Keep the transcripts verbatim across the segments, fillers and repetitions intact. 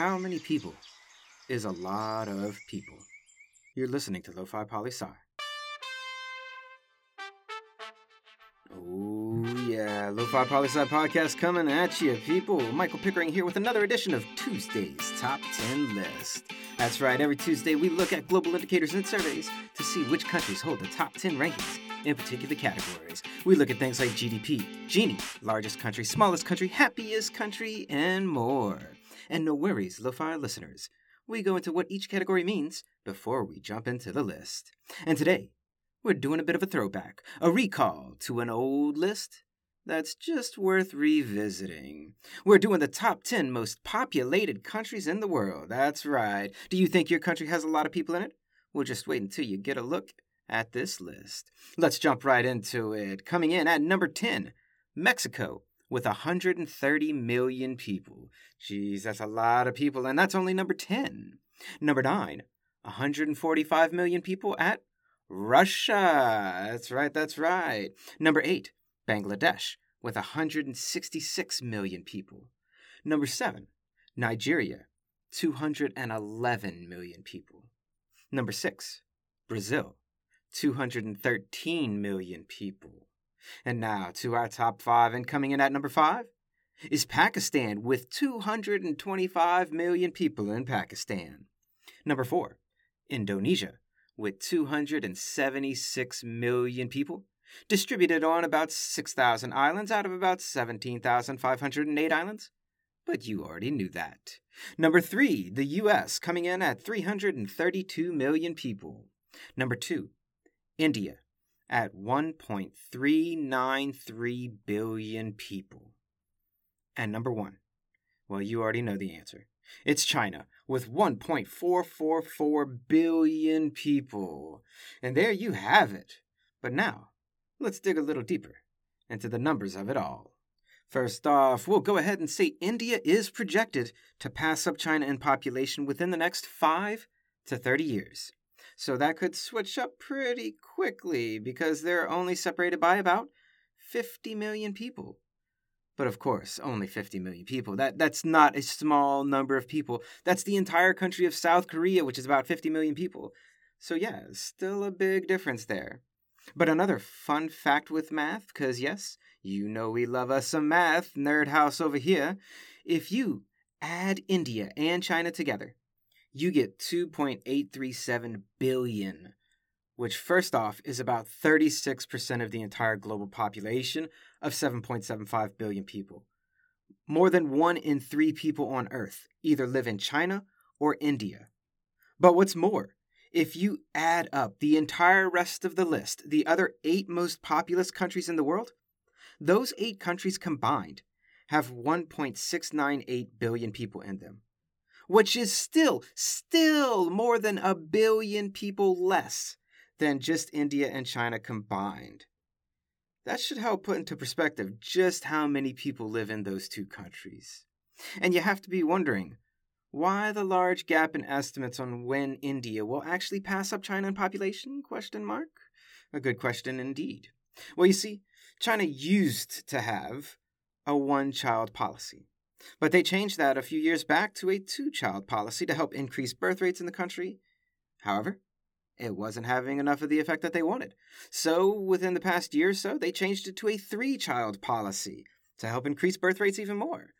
How many people is a lot of people? You're listening to Lo-Fi Poli-Sci. Oh yeah, Lo-Fi Poli-Sci podcast coming at you, people. Michael Pickering here with another edition of Tuesday's Top ten List. That's right, every Tuesday we look at global indicators and surveys to see which countries hold the top ten rankings in particular categories. We look at things like G D P, Gini, largest country, smallest country, happiest country, and more. And no worries, Lo-Fi listeners. We go into what each category means before we jump into the list. And today, we're doing a bit of a throwback, a recall to an old list that's just worth revisiting. We're doing the top ten most populated countries in the world. That's right. Do you think your country has a lot of people in it? Well, just wait until you get a look at this list. Let's jump right into it. Coming in at number ten, Mexico, with one hundred thirty million people. Jeez, that's a lot of people, and that's only number ten. Number nine, one hundred forty-five million people at Russia. That's right, that's right. Number eight, Bangladesh, with one hundred sixty-six million people. Number seven, Nigeria, two hundred eleven million people. Number six, Brazil, two hundred thirteen million people. And now to our top five, and coming in at number five is Pakistan, with two hundred twenty-five million people in Pakistan. Number four, Indonesia, with two hundred seventy-six million people, distributed on about six thousand islands out of about seventeen thousand five hundred eight islands. But you already knew that. Number three, the U S, coming in at three hundred thirty-two million people. Number two, India, at one point three nine three billion people. And number one, well, you already know the answer. It's China, with one point four four four billion people. And there you have it. But now, let's dig a little deeper into the numbers of it all. First off, we'll go ahead and say India is projected to pass up China in population within the next five to thirty years. So that could switch up pretty quickly, because they're only separated by about fifty million people. But of course, only fifty million people. That that's not a small number of people. That's the entire country of South Korea, which is about fifty million people. So yeah, still a big difference there. But another fun fact with math, because yes, you know we love us some math, nerd house over here. If you add India and China together, you get two point eight three seven billion, which first off is about thirty-six percent of the entire global population of seven point seven five billion people. More than one in three people on Earth either live in China or India. But what's more, if you add up the entire rest of the list, the other eight most populous countries in the world, those eight countries combined have one point six nine eight billion people in them, which is still, still more than a billion people less than just India and China combined. That should help put into perspective just how many people live in those two countries. And you have to be wondering, why the large gap in estimates on when India will actually pass up China in population? Question mark. A good question indeed. Well, you see, China used to have a one-child policy. But they changed that a few years back to a two-child policy to help increase birth rates in the country. However, it wasn't having enough of the effect that they wanted. So within the past year or so, they changed it to a three-child policy to help increase birth rates even more.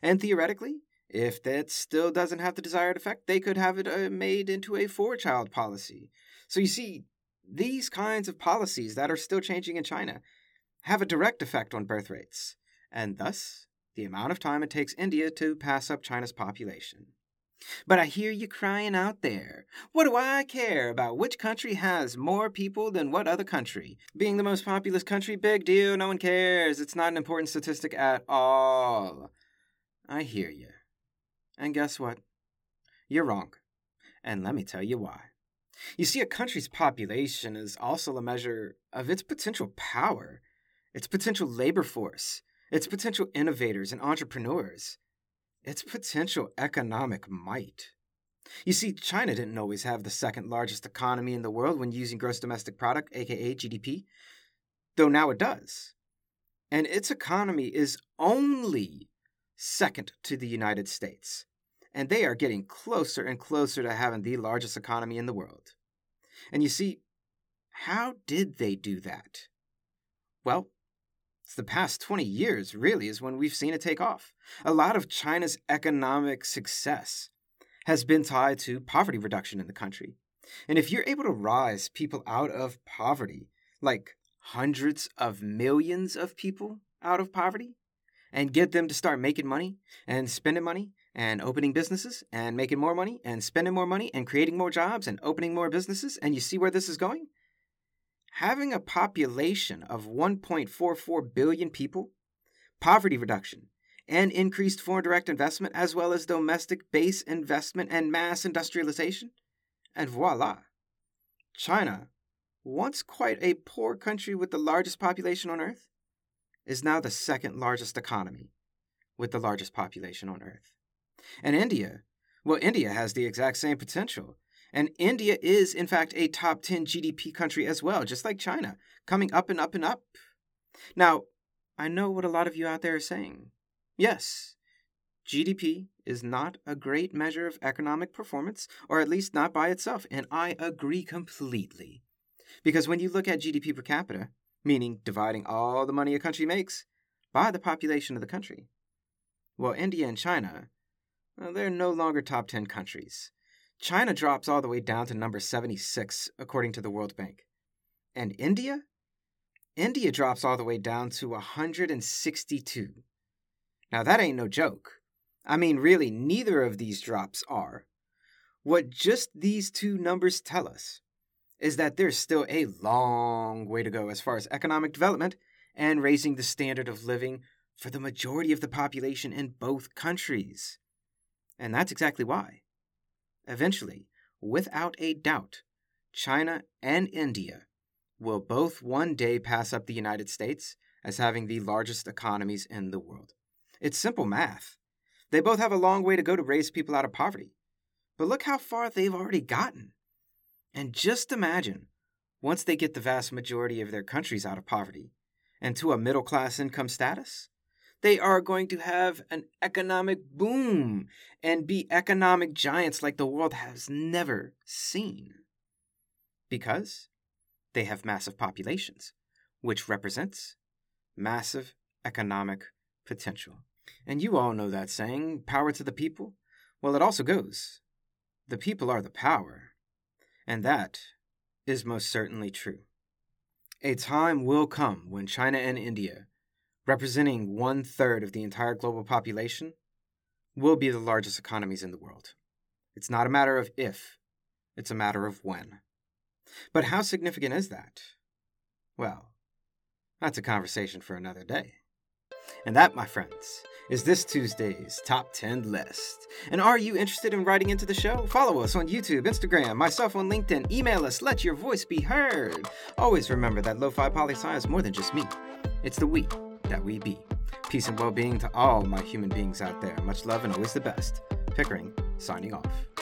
And theoretically, if that still doesn't have the desired effect, they could have it made into a four-child policy. So you see, these kinds of policies that are still changing in China have a direct effect on birth rates, and thus the amount of time it takes India to pass up China's population. But I hear you crying out there, what do I care about which country has more people than what other country? Being the most populous country, big deal, no one cares. It's not an important statistic at all. I hear you. And guess what? You're wrong. And let me tell you why. You see, a country's population is also a measure of its potential power, its potential labor force, its potential innovators and entrepreneurs, its potential economic might. You see, China didn't always have the second largest economy in the world when using gross domestic product, aka G D P, though now it does. And its economy is only second to the United States, and they are getting closer and closer to having the largest economy in the world. And you see, how did they do that? Well, it's the past twenty years, really, is when we've seen it take off. A lot of China's economic success has been tied to poverty reduction in the country. And if you're able to rise people out of poverty, like hundreds of millions of people out of poverty, and get them to start making money and spending money and opening businesses and making more money and spending more money and creating more jobs and opening more businesses, and you see where this is going? Having a population of one point four four billion people, poverty reduction, and increased foreign direct investment, as well as domestic base investment and mass industrialization, and voila. China, once quite a poor country with the largest population on Earth, is now the second largest economy with the largest population on Earth. And India, well, India has the exact same potential. And India is, in fact, a top ten G D P country as well, just like China, coming up and up and up. Now, I know what a lot of you out there are saying. Yes, G D P is not a great measure of economic performance, or at least not by itself, and I agree completely. Because when you look at G D P per capita, meaning dividing all the money a country makes by the population of the country, well, India and China, well, they're no longer top ten countries. China drops all the way down to number seventy-six, according to the World Bank. And India? India drops all the way down to one hundred sixty-two. Now that ain't no joke. I mean, really, neither of these drops are. What just these two numbers tell us is that there's still a long way to go as far as economic development and raising the standard of living for the majority of the population in both countries. And that's exactly why. Eventually, without a doubt, China and India will both one day pass up the United States as having the largest economies in the world. It's simple math. They both have a long way to go to raise people out of poverty. But look how far they've already gotten. And just imagine, once they get the vast majority of their countries out of poverty and to a middle-class income status, they are going to have an economic boom and be economic giants like the world has never seen. Because they have massive populations, which represents massive economic potential. And you all know that saying, power to the people. Well, it also goes, the people are the power. And that is most certainly true. A time will come when China and India, representing one-third of the entire global population, will be the largest economies in the world. It's not a matter of if, it's a matter of when. But how significant is that? Well, that's a conversation for another day. And that, my friends, is this Tuesday's Top ten List. And are you interested in writing into the show? Follow us on YouTube, Instagram, myself on LinkedIn, email us, let your voice be heard. Always remember that Lo-Fi Poli-Sci is more than just me. It's the we that we be. Peace and well-being to all my human beings out there. Much love and always the best. Pickering, signing off.